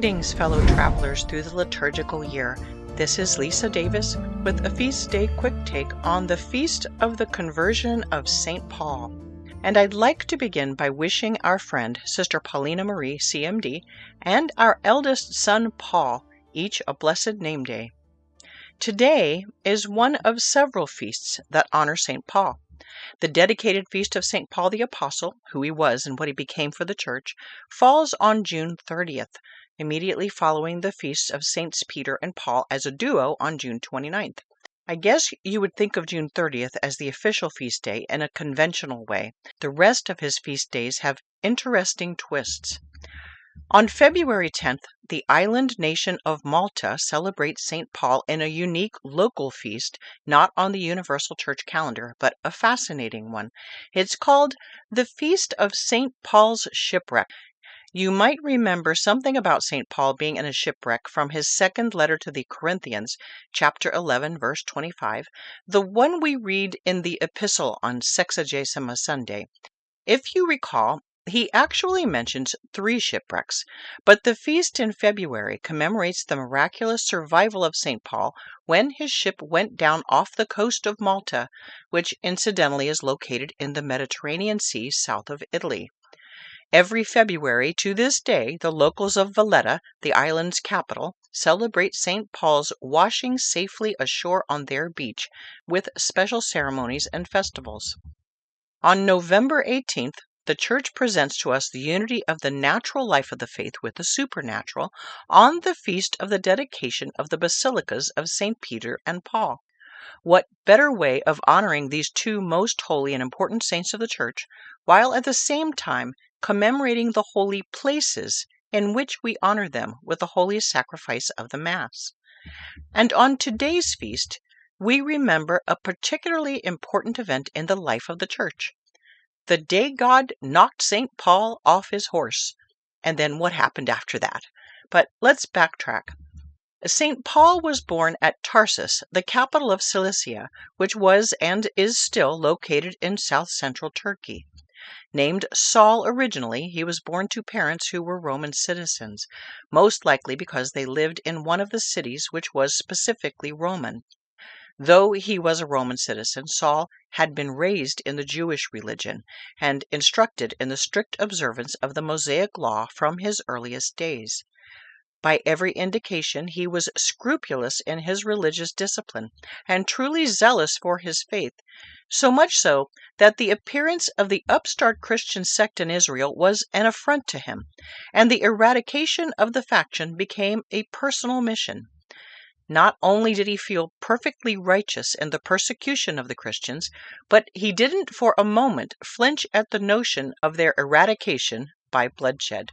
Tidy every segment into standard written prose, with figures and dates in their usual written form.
Greetings, fellow travelers through the liturgical year. This is Lisa Davis with a Feast Day Quick Take on the Feast of the Conversion of St. Paul. And I'd like to begin by wishing our friend, Sister Paulina Marie, CMD, and our eldest son, Paul, each a blessed name day. Today is one of several feasts that honor St. Paul. The dedicated feast of St. Paul the Apostle, who he was and what he became for the Church, falls on June 30th, immediately following the feasts of Saints Peter and Paul as a duo on June 29th. I guess you would think of June 30th as the official feast day in a conventional way. The rest of his feast days have interesting twists. On February 10th, the island nation of Malta celebrates St. Paul in a unique local feast, not on the universal church calendar, but a fascinating one. It's called the Feast of Saint Paul's Shipwreck. You might remember something about St. Paul being in a shipwreck from his second letter to the Corinthians, chapter 11, verse 25, the one we read in the epistle on Sexagesima Sunday. If you recall, he actually mentions three shipwrecks, but the feast in February commemorates the miraculous survival of St. Paul when his ship went down off the coast of Malta, which incidentally is located in the Mediterranean Sea south of Italy. Every February to this day, the locals of Valletta, the island's capital, celebrate St. Paul's washing safely ashore on their beach with special ceremonies and festivals. On November 18th, the Church presents to us the unity of the natural life of the faith with the supernatural on the feast of the dedication of the Basilicas of St. Peter and Paul. What better way of honoring these two most holy and important saints of the Church, while at the same time commemorating the holy places in which we honor them with the holy sacrifice of the Mass. And on today's feast, we remember a particularly important event in the life of the Church. The day God knocked St. Paul off his horse, and then what happened after that. But let's backtrack. St. Paul was born at Tarsus, the capital of Cilicia, which was and is still located in south-central Turkey. Named Saul originally, he was born to parents who were Roman citizens, most likely because they lived in one of the cities which was specifically Roman. Though he was a Roman citizen, Saul had been raised in the Jewish religion and instructed in the strict observance of the Mosaic law from his earliest days. By every indication, he was scrupulous in his religious discipline and truly zealous for his faith, so much so that the appearance of the upstart Christian sect in Israel was an affront to him, and the eradication of the faction became a personal mission. Not only did he feel perfectly righteous in the persecution of the Christians, but he didn't for a moment flinch at the notion of their eradication by bloodshed.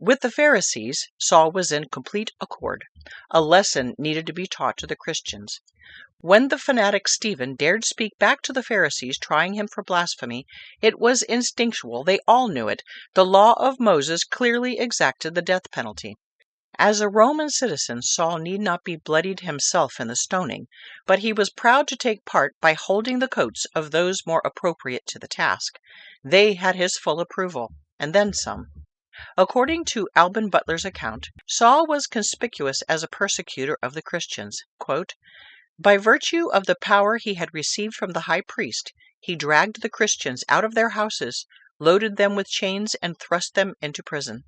With the Pharisees, Saul was in complete accord. A lesson needed to be taught to the Christians. When the fanatic Stephen dared speak back to the Pharisees, trying him for blasphemy, it was instinctual. They all knew it. The law of Moses clearly exacted the death penalty. As a Roman citizen, Saul need not be bloodied himself in the stoning, but he was proud to take part by holding the coats of those more appropriate to the task. They had his full approval, and then some. According to Alban Butler's account, Saul was conspicuous as a persecutor of the Christians. Quote, "By virtue of the power he had received from the high priest, he dragged the Christians out of their houses, loaded them with chains, and thrust them into prison.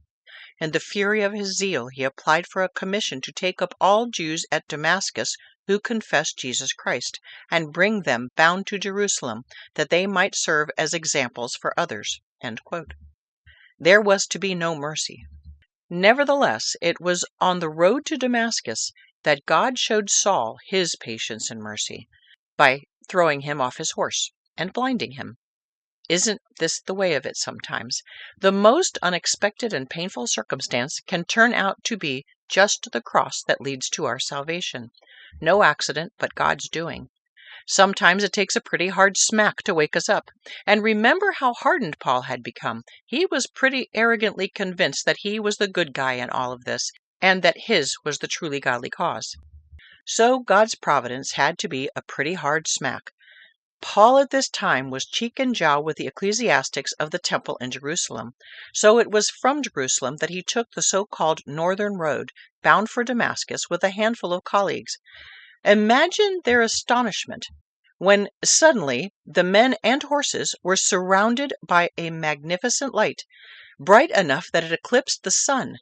In the fury of his zeal, he applied for a commission to take up all Jews at Damascus who confessed Jesus Christ, and bring them bound to Jerusalem, that they might serve as examples for others." End quote. There was to be no mercy. Nevertheless, it was on the road to Damascus that God showed Saul his patience and mercy by throwing him off his horse and blinding him. Isn't this the way of it sometimes? The most unexpected and painful circumstance can turn out to be just the cross that leads to our salvation. No accident, but God's doing. Sometimes it takes a pretty hard smack to wake us up. And remember how hardened Paul had become. He was pretty arrogantly convinced that he was the good guy in all of this, and that his was the truly godly cause. So God's providence had to be a pretty hard smack. Paul at this time was cheek and jowl with the ecclesiastics of the temple in Jerusalem, so it was from Jerusalem that he took the so-called northern road, bound for Damascus, with a handful of colleagues. Imagine their astonishment when suddenly the men and horses were surrounded by a magnificent light, bright enough that it eclipsed the sun.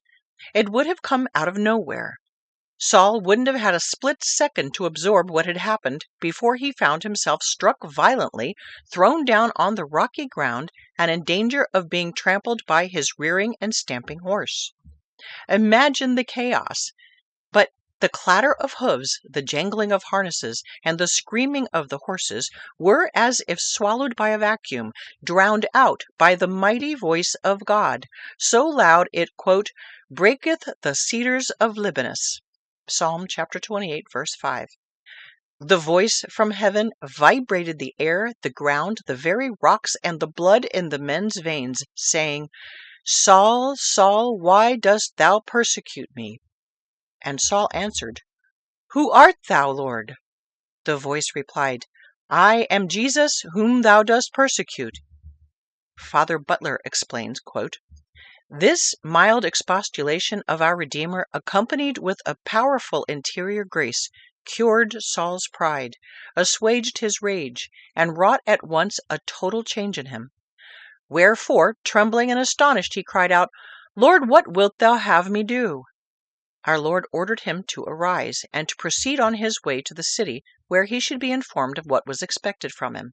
It would have come out of nowhere. Saul wouldn't have had a split second to absorb what had happened before he found himself struck violently, thrown down on the rocky ground, and in danger of being trampled by his rearing and stamping horse. Imagine the chaos. But the clatter of hooves, the jangling of harnesses, and the screaming of the horses were as if swallowed by a vacuum, drowned out by the mighty voice of God, so loud it, quote, breaketh the cedars of Libanus. Psalm chapter 28, verse 5. The voice from heaven vibrated the air, the ground, the very rocks, and the blood in the men's veins, saying, Saul, Saul, why dost thou persecute me? And Saul answered, Who art thou, Lord? The voice replied, I am Jesus, whom thou dost persecute. Father Butler explains, quote, This mild expostulation of our Redeemer, accompanied with a powerful interior grace, cured Saul's pride, assuaged his rage, and wrought at once a total change in him. Wherefore, trembling and astonished, he cried out, Lord, what wilt thou have me do? Our Lord ordered him to arise and to proceed on his way to the city, where he should be informed of what was expected from him.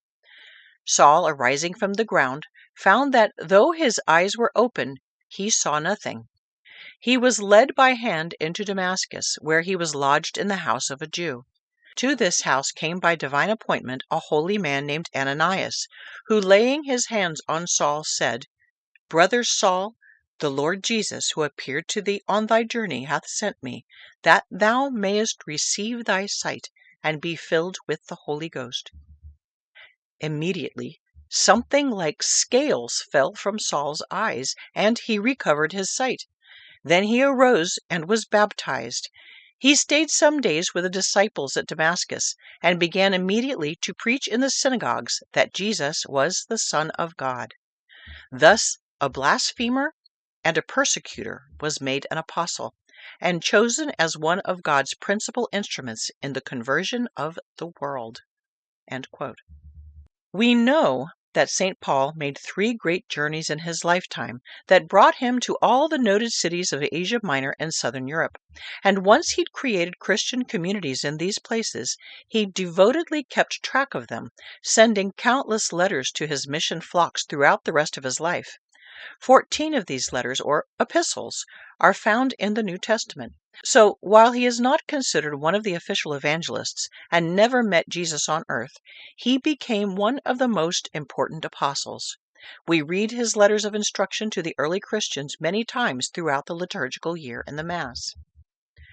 Saul, arising from the ground, found that though his eyes were open, he saw nothing. He was led by hand into Damascus, where he was lodged in the house of a Jew. To this house came by divine appointment a holy man named Ananias, who, laying his hands on Saul, said, Brother Saul, the Lord Jesus, who appeared to thee on thy journey, hath sent me, that thou mayest receive thy sight, and be filled with the Holy Ghost. Immediately something like scales fell from Saul's eyes, and he recovered his sight. Then he arose and was baptized. He stayed some days with the disciples at Damascus, and began immediately to preach in the synagogues that Jesus was the Son of God. Thus a blasphemer and a persecutor was made an apostle, and chosen as one of God's principal instruments in the conversion of the world. End quote. We know that St. Paul made 3 great journeys in his lifetime that brought him to all the noted cities of Asia Minor and Southern Europe, and once he'd created Christian communities in these places, he devotedly kept track of them, sending countless letters to his mission flocks throughout the rest of his life. 14 of these letters, or epistles, are found in the New Testament. So, while he is not considered one of the official evangelists and never met Jesus on earth, he became one of the most important apostles. We read his letters of instruction to the early Christians many times throughout the liturgical year and the Mass.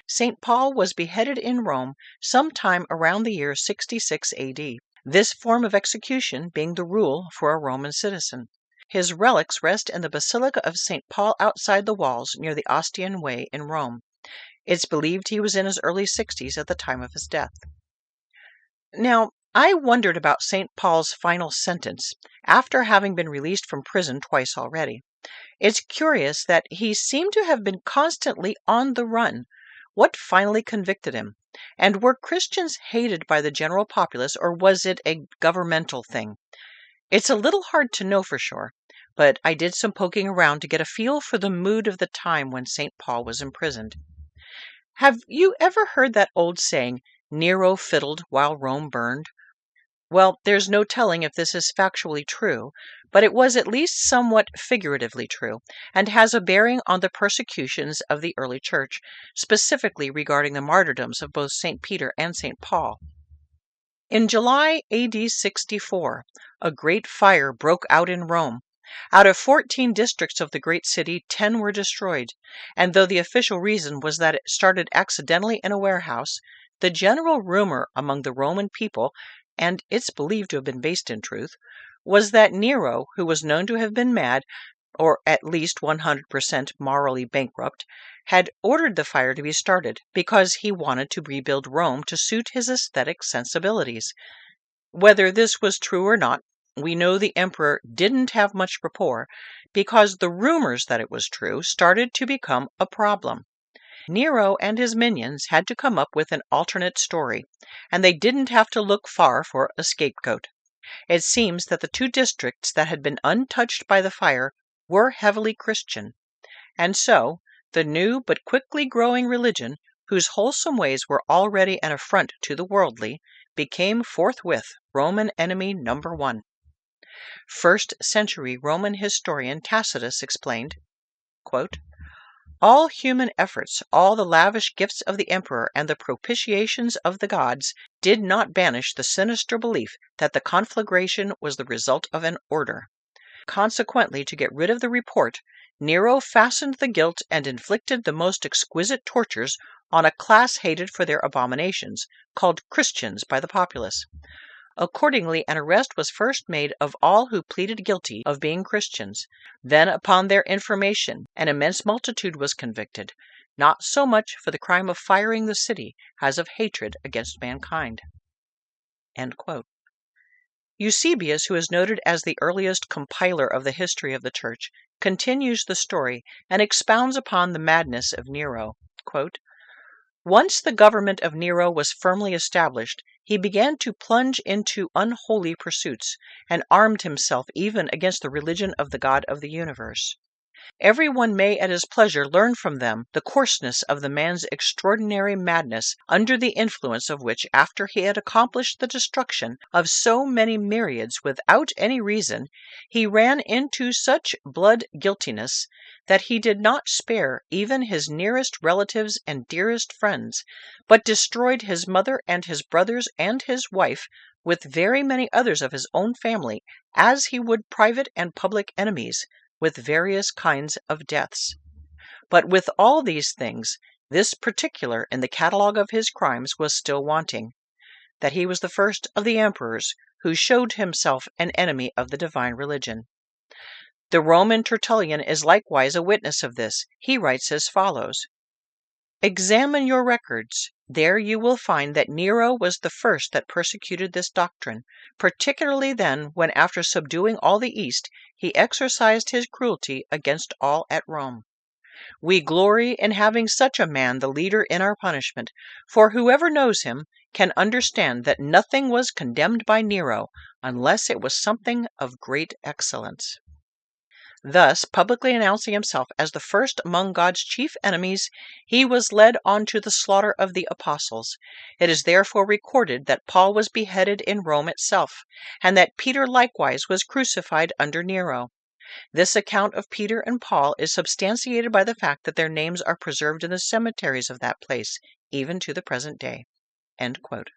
St. Paul was beheaded in Rome sometime around the year 66 AD, this form of execution being the rule for a Roman citizen. His relics rest in the Basilica of St. Paul outside the walls near the Ostian Way in Rome. It's believed he was in his early 60s at the time of his death. Now, I wondered about St. Paul's final sentence after having been released from prison twice already. It's curious that he seemed to have been constantly on the run. What finally convicted him? And were Christians hated by the general populace, or was it a governmental thing? It's a little hard to know for sure, but I did some poking around to get a feel for the mood of the time when St. Paul was imprisoned. Have you ever heard that old saying, Nero fiddled while Rome burned? Well, there's no telling if this is factually true, but it was at least somewhat figuratively true, and has a bearing on the persecutions of the early church, specifically regarding the martyrdoms of both St. Peter and St. Paul. In July AD 64, a great fire broke out in Rome. Out of 14 districts of the great city, 10 were destroyed, and though the official reason was that it started accidentally in a warehouse, the general rumor among the Roman people, and it's believed to have been based in truth, was that Nero, who was known to have been mad, or at least 100% morally bankrupt, had ordered the fire to be started because he wanted to rebuild Rome to suit his aesthetic sensibilities. Whether this was true or not, we know the emperor didn't have much rapport because the rumors that it was true started to become a problem. Nero and his minions had to come up with an alternate story, and they didn't have to look far for a scapegoat. It seems that the two districts that had been untouched by the fire were heavily Christian, and so the new but quickly growing religion, whose wholesome ways were already an affront to the worldly, became forthwith Roman enemy number one. First-century Roman historian Tacitus explained, quote, "All human efforts, all the lavish gifts of the emperor and the propitiations of the gods did not banish the sinister belief that the conflagration was the result of an order. Consequently, to get rid of the report, Nero fastened the guilt and inflicted the most exquisite tortures on a class hated for their abominations, called Christians by the populace. Accordingly, an arrest was first made of all who pleaded guilty of being Christians. Then, upon their information, an immense multitude was convicted, not so much for the crime of firing the city as of hatred against mankind." End quote. Eusebius, who is noted as the earliest compiler of the history of the Church, continues the story and expounds upon the madness of Nero. Quote, "Once the government of Nero was firmly established, he began to plunge into unholy pursuits, and armed himself even against the religion of the God of the universe. Everyone may at his pleasure learn from them the coarseness of the man's extraordinary madness, under the influence of which, after he had accomplished the destruction of so many myriads without any reason, he ran into such blood guiltiness that he did not spare even his nearest relatives and dearest friends, but destroyed his mother and his brothers and his wife, with very many others of his own family, as he would private and public enemies, with various kinds of deaths. But with all these things, this particular in the catalogue of his crimes was still wanting, that he was the first of the emperors who showed himself an enemy of the divine religion. The Roman Tertullian is likewise a witness of this. He writes as follows, 'Examine your records. There you will find that Nero was the first that persecuted this doctrine, particularly then when, after subduing all the East, he exercised his cruelty against all at Rome. We glory in having such a man the leader in our punishment, for whoever knows him can understand that nothing was condemned by Nero unless it was something of great excellence. Thus, publicly announcing himself as the first among God's chief enemies, he was led on to the slaughter of the apostles. It is therefore recorded that Paul was beheaded in Rome itself, and that Peter likewise was crucified under Nero. This account of Peter and Paul is substantiated by the fact that their names are preserved in the cemeteries of that place, even to the present day." End quote.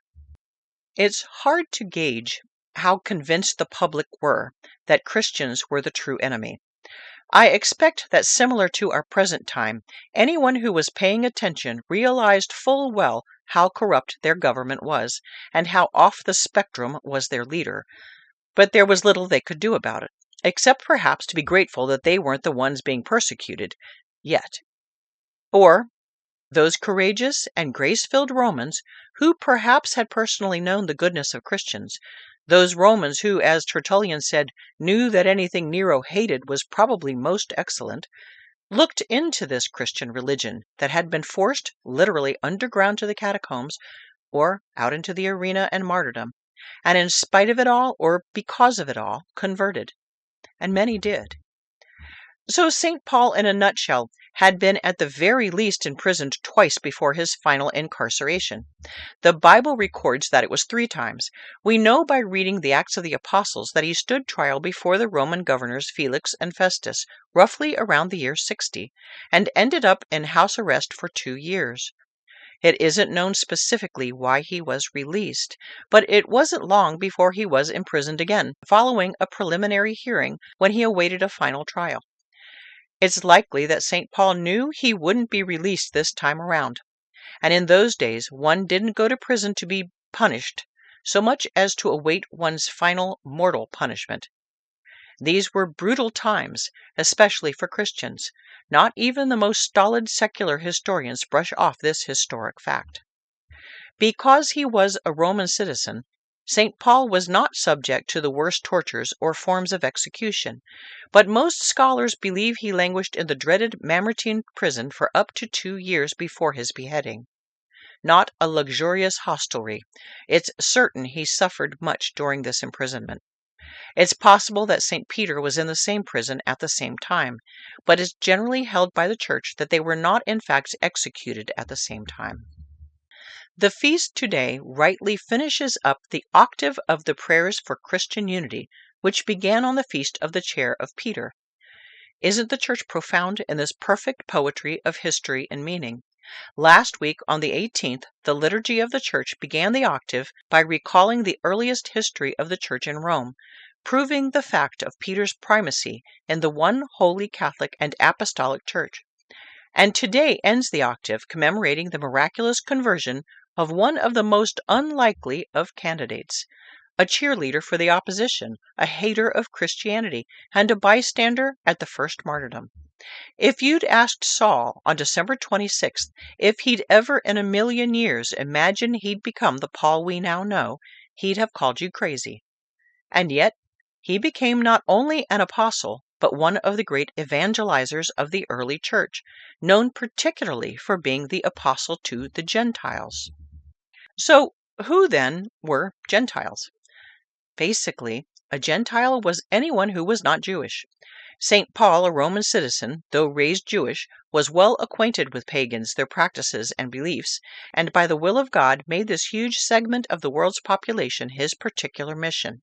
It's hard to gauge how convinced the public were that Christians were the true enemy. I expect that, similar to our present time, anyone who was paying attention realized full well how corrupt their government was and how off the spectrum was their leader, but there was little they could do about it, except perhaps to be grateful that they weren't the ones being persecuted yet. Or those courageous and grace-filled Romans who perhaps had personally known the goodness of Christians, those Romans who, as Tertullian said, knew that anything Nero hated was probably most excellent, looked into this Christian religion that had been forced literally underground to the catacombs or out into the arena and martyrdom, and in spite of it all or because of it all, converted. And many did. So St. Paul, in a nutshell, had been at the very least imprisoned twice before his final incarceration. The Bible records that it was 3 times. We know by reading the Acts of the Apostles that he stood trial before the Roman governors Felix and Festus, roughly around the year 60, and ended up in house arrest for 2 years. It isn't known specifically why he was released, but it wasn't long before he was imprisoned again, following a preliminary hearing when he awaited a final trial. It's likely that St. Paul knew he wouldn't be released this time around, and in those days one didn't go to prison to be punished so much as to await one's final mortal punishment. These were brutal times, especially for Christians. Not even the most stolid secular historians brush off this historic fact. Because he was a Roman citizen, St. Paul was not subject to the worst tortures or forms of execution, but most scholars believe he languished in the dreaded Mamertine prison for up to 2 years before his beheading. Not a luxurious hostelry, it's certain he suffered much during this imprisonment. It's possible that St. Peter was in the same prison at the same time, but it's generally held by the Church that they were not in fact executed at the same time. The feast today rightly finishes up the octave of the prayers for Christian unity, which began on the Feast of the Chair of Peter. Isn't the Church profound in this perfect poetry of history and meaning? Last week, on the 18th, the Liturgy of the Church began the octave by recalling the earliest history of the Church in Rome, proving the fact of Peter's primacy in the one holy Catholic and Apostolic Church. And today ends the octave commemorating the miraculous conversion of one of the most unlikely of candidates, a cheerleader for the opposition, a hater of Christianity, and a bystander at the first martyrdom. If you'd asked Saul on December 26th if he'd ever in a million years imagined he'd become the Paul we now know, he'd have called you crazy. And yet, he became not only an apostle, but one of the great evangelizers of the early church, known particularly for being the apostle to the Gentiles. So, who then were Gentiles? Basically, a Gentile was anyone who was not Jewish. St. Paul, a Roman citizen, though raised Jewish, was well acquainted with pagans, their practices, and beliefs, and by the will of God made this huge segment of the world's population his particular mission.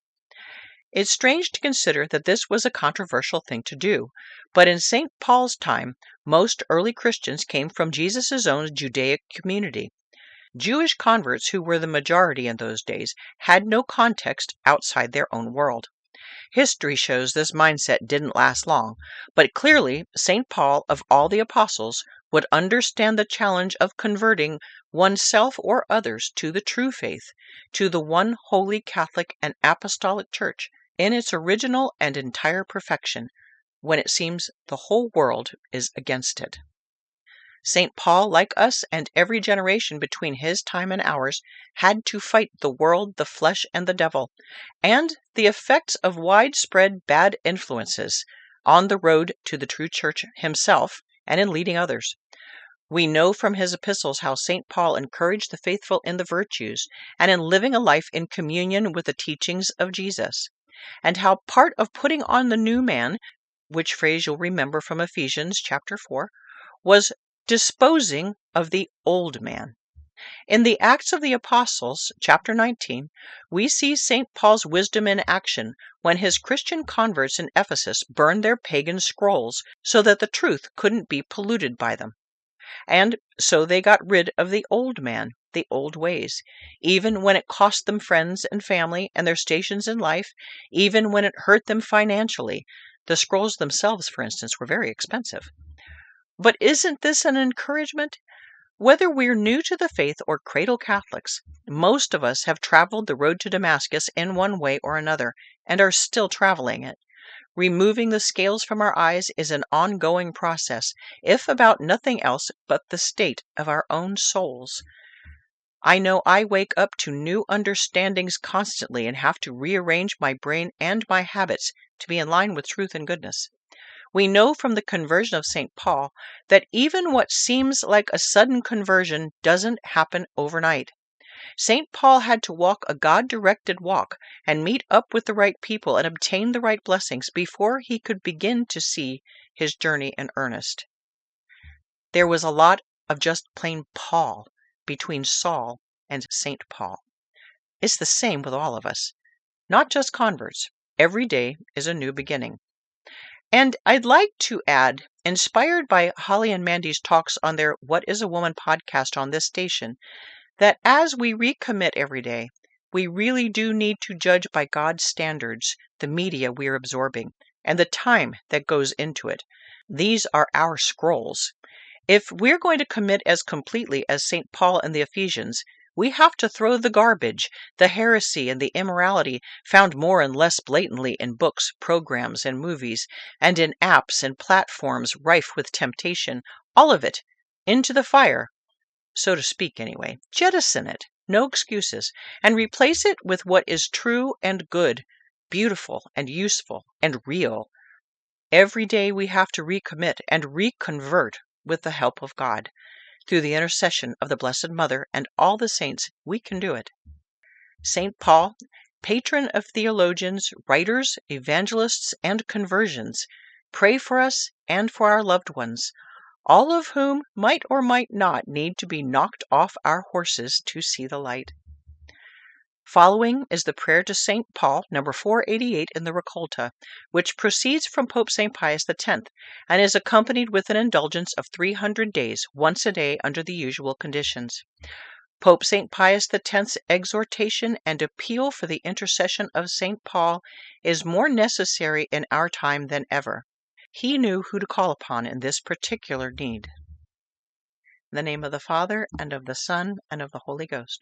It's strange to consider that this was a controversial thing to do, but in St. Paul's time, most early Christians came from Jesus' own Judaic community. Jewish converts, who were the majority in those days, had no context outside their own world. History shows this mindset didn't last long, but clearly St. Paul, of all the apostles, would understand the challenge of converting oneself or others to the true faith, to the one holy Catholic and Apostolic Church in its original and entire perfection, when it seems the whole world is against it. St. Paul, like us and every generation between his time and ours, had to fight the world, the flesh, and the devil, and the effects of widespread bad influences on the road to the true church himself and in leading others. We know from his epistles how St. Paul encouraged the faithful in the virtues and in living a life in communion with the teachings of Jesus, and how part of putting on the new man, which phrase you'll remember from Ephesians chapter 4, was disposing of the old man. In the Acts of the Apostles, chapter 19, we see St. Paul's wisdom in action when his Christian converts in Ephesus burned their pagan scrolls so that the truth couldn't be polluted by them. And so they got rid of the old man, the old ways, even when it cost them friends and family and their stations in life, even when it hurt them financially. The scrolls themselves, for instance, were very expensive. But isn't this an encouragement? Whether we're new to the faith or cradle Catholics, most of us have traveled the road to Damascus in one way or another, and are still traveling it. Removing the scales from our eyes is an ongoing process, if about nothing else but the state of our own souls. I know I wake up to new understandings constantly and have to rearrange my brain and my habits to be in line with truth and goodness. We know from the conversion of St. Paul that even what seems like a sudden conversion doesn't happen overnight. St. Paul had to walk a God-directed walk and meet up with the right people and obtain the right blessings before he could begin to see his journey in earnest. There was a lot of just plain Paul between Saul and St. Paul. It's the same with all of us. Not just converts. Every day is a new beginning. And I'd like to add, inspired by Holly and Mandy's talks on their What is a Woman podcast on this station, that as we recommit every day, we really do need to judge by God's standards the media we're absorbing and the time that goes into it. These are our scrolls. If we're going to commit as completely as St. Paul and the Ephesians, we have to throw the garbage, the heresy, and the immorality found more and less blatantly in books, programs, and movies, and in apps and platforms rife with temptation, all of it, into the fire, so to speak anyway. Jettison it, no excuses, and replace it with what is true and good, beautiful and useful and real. Every day we have to recommit and reconvert with the help of God. Through the intercession of the Blessed Mother and all the saints, we can do it. St. Paul, patron of theologians, writers, evangelists, and conversions, pray for us and for our loved ones, all of whom might or might not need to be knocked off our horses to see the light. Following is the prayer to St. Paul, number 488 in the Raccolta, which proceeds from Pope St. Pius X and is accompanied with an indulgence of 300 days, once a day under the usual conditions. Pope St. Pius X's exhortation and appeal for the intercession of St. Paul is more necessary in our time than ever. He knew who to call upon in this particular need. In the name of the Father, and of the Son, and of the Holy Ghost.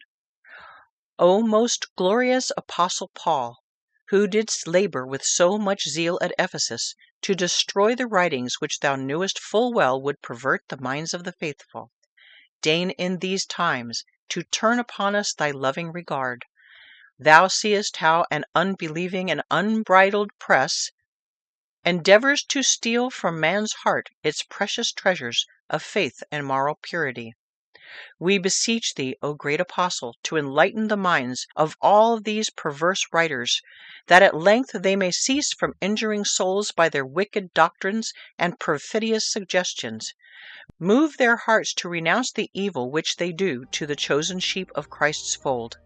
O most glorious Apostle Paul, who didst labor with so much zeal at Ephesus to destroy the writings which thou knewest full well would pervert the minds of the faithful, deign in these times to turn upon us thy loving regard. Thou seest how an unbelieving and unbridled press endeavors to steal from man's heart its precious treasures of faith and moral purity. We beseech thee, O great apostle, to enlighten the minds of all these perverse writers, that at length they may cease from injuring souls by their wicked doctrines and perfidious suggestions. Move their hearts to renounce the evil which they do to the chosen sheep of Christ's fold.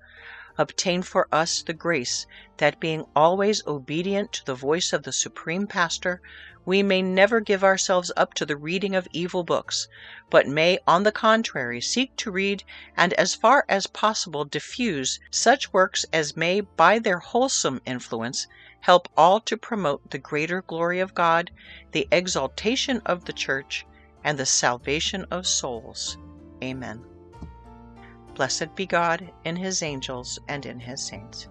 Obtain for us the grace that, being always obedient to the voice of the Supreme Pastor, we may never give ourselves up to the reading of evil books, but may, on the contrary, seek to read and, as far as possible, diffuse such works as may, by their wholesome influence, help all to promote the greater glory of God, the exaltation of the Church, and the salvation of souls. Amen. Blessed be God in his angels and in his saints.